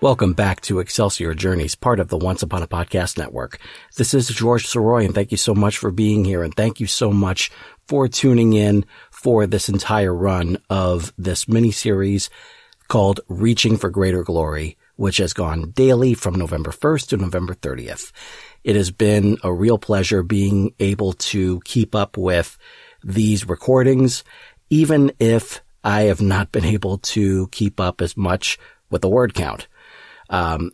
Welcome back to Excelsior Journeys, part of the Once Upon a Podcast Network. This is George Sirois, and thank you so much for being here, and thank you so much for tuning in for this entire run of this mini-series called Reaching for Greater Glory, which has gone daily from November 1st to November 30th. It has been a real pleasure being able to keep up with these recordings, even if I have not been able to keep up as much with the word count.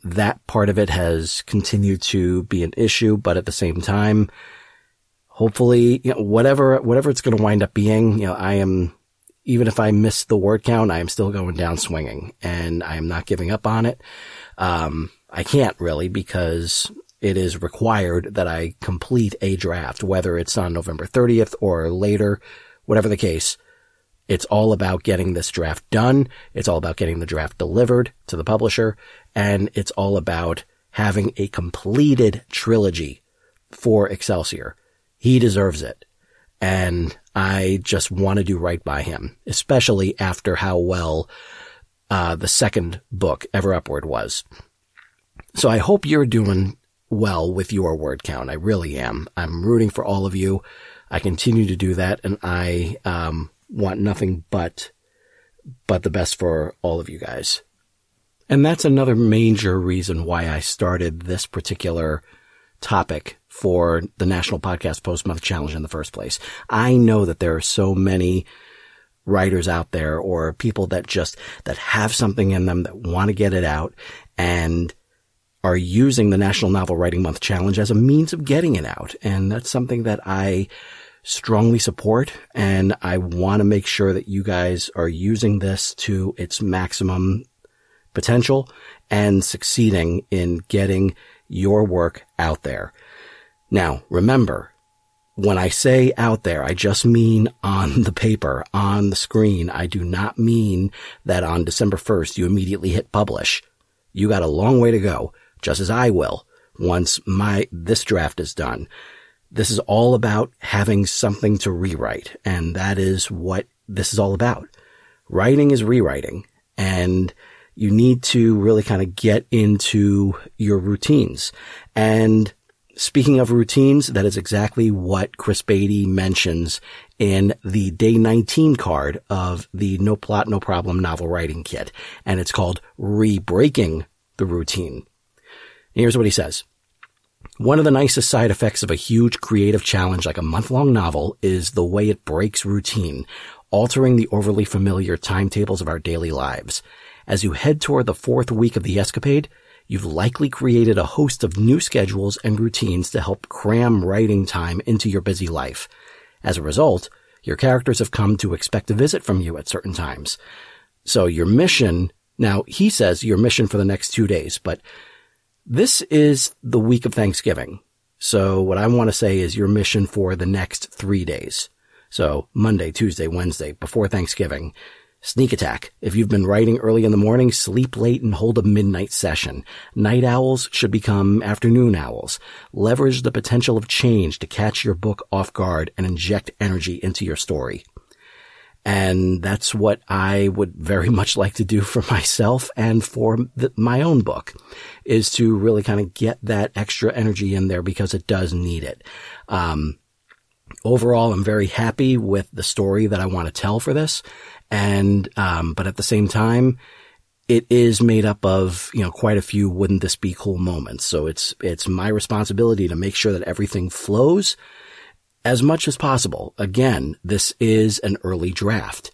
That part of it has continued to be an issue, but at the same time, hopefully, you know, whatever it's going to wind up being, you know, I am, even if I miss the word count, I am still going down swinging, and I am not giving up on it. I can't really, because it is required that I complete a draft, whether it's on November 30th or later, whatever the case. It's all about getting this draft done. It's all about getting the draft delivered to the publisher. And it's all about having a completed trilogy for Excelsior. He deserves it. And I just want to do right by him, especially after how well the second book, Ever Upward, was. So I hope you're doing well with your word count. I really am. I'm rooting for all of you. I continue to do that. And I want nothing but the best for all of you guys. And that's another major reason why I started this particular topic for the National Podcast Post-Month Challenge in the first place. I know that there are so many writers out there, or people that have something in them that want to get it out and are using the National Novel Writing Month Challenge as a means of getting it out. And that's something that I strongly support, and I want to make sure that you guys are using this to its maximum potential and succeeding in getting your work out there. Now, remember, when I say out there, I just mean on the paper, on the screen. I do not mean that on December 1st you immediately hit publish. You got a long way to go, just as I will once this draft is done. This is all about having something to rewrite, and that is what this is all about. Writing is rewriting, and you need to really kind of get into your routines. And speaking of routines, that is exactly what Chris Beatty mentions in the Day 19 card of the No Plot No Problem Novel Writing Kit, and it's called Re-Breaking the Routine. And here's what he says. One of the nicest side effects of a huge creative challenge like a month-long novel is the way it breaks routine, altering the overly familiar timetables of our daily lives. As you head toward the fourth week of the escapade, you've likely created a host of new schedules and routines to help cram writing time into your busy life. As a result, your characters have come to expect a visit from you at certain times. So your mission, now he says your mission for the next 2 days, but this is the week of Thanksgiving. So what I want to say is your mission for the next 3 days. So Monday, Tuesday, Wednesday, before Thanksgiving. Sneak attack. If you've been writing early in the morning, sleep late and hold a midnight session. Night owls should become afternoon owls. Leverage the potential of change to catch your book off guard and inject energy into your story. And that's what I would very much like to do for myself and for my own book, is to really kind of get that extra energy in there, because it does need it. Overall, I'm very happy with the story that I want to tell for this. And, but at the same time, it is made up of, you know, quite a few wouldn't this be cool moments. So it's my responsibility to make sure that everything flows as much as possible. Again, this is an early draft.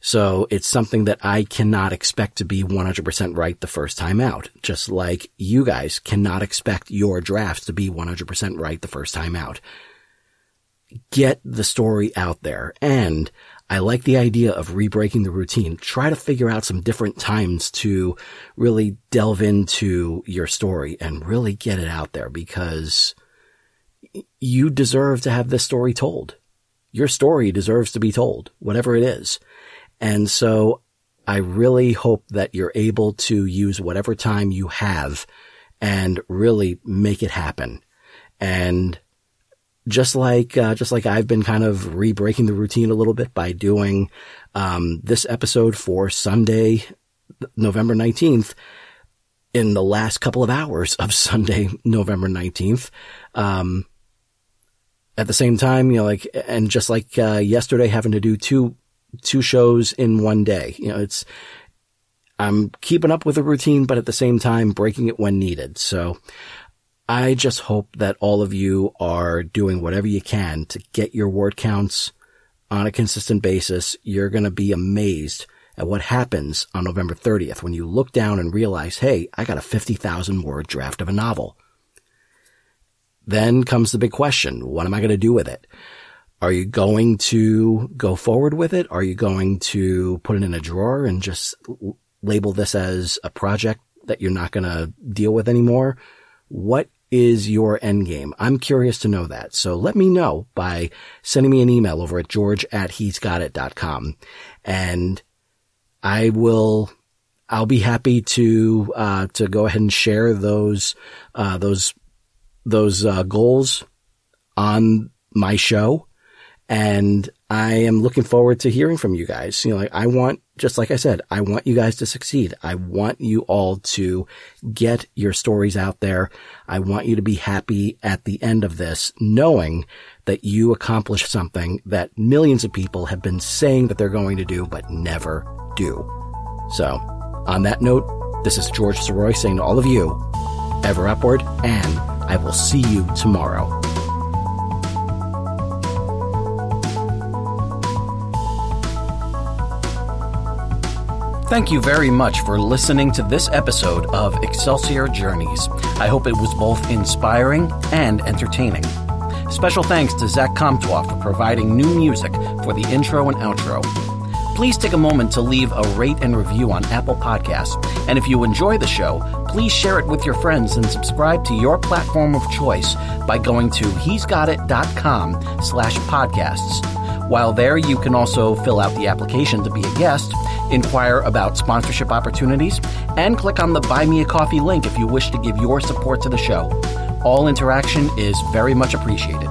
So it's something that I cannot expect to be 100% right the first time out, just like you guys cannot expect your drafts to be 100% right the first time out. get the story out there. And I like the idea of re-breaking the routine. Try to figure out some different times to really delve into your story and really get it out there, because you deserve to have this story told. Your story deserves to be told, whatever it is. And so I really hope that you're able to use whatever time you have and really make it happen. And just like I've been kind of re-breaking the routine a little bit by doing this episode for Sunday, November 19th, in the last couple of hours of Sunday, November 19th. At the same time, and just like yesterday, having to do two shows in one day. I'm keeping up with the routine, but at the same time, breaking it when needed. So I just hope that all of you are doing whatever you can to get your word counts on a consistent basis. You're going to be amazed at what happens on November 30th when you look down and realize, hey, I got a 50,000 word draft of a novel. Then comes the big question. What am I going to do with it? Are you going to go forward with it? Are you going to put it in a drawer and just label this as a project that you're not going to deal with anymore? What is your end game? I'm curious to know that. So let me know by sending me an email over at george@he'sgotit.com. And I'll be happy to go ahead and share those goals on my show. And I am looking forward to hearing from you guys. I want you guys to succeed. I want you all to get your stories out there. I want you to be happy at the end of this, knowing that you accomplished something that millions of people have been saying that they're going to do, but never do. So on that note, this is George Sirois saying to all of you, ever upward, and I will see you tomorrow. Thank you very much for listening to this episode of Excelsior Journeys. I hope it was both inspiring and entertaining. Special thanks to Zach Comtois for providing new music for the intro and outro. Please take a moment to leave a rate and review on Apple Podcasts. And if you enjoy the show, please share it with your friends and subscribe to your platform of choice by going to he'sgotit.com/podcasts. While there, you can also fill out the application to be a guest, inquire about sponsorship opportunities, and click on the Buy Me a Coffee link if you wish to give your support to the show. All interaction is very much appreciated.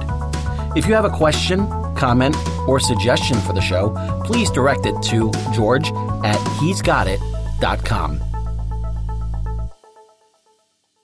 If you have a question, comment, or suggestion for the show, please direct it to george@he'sgotit.com.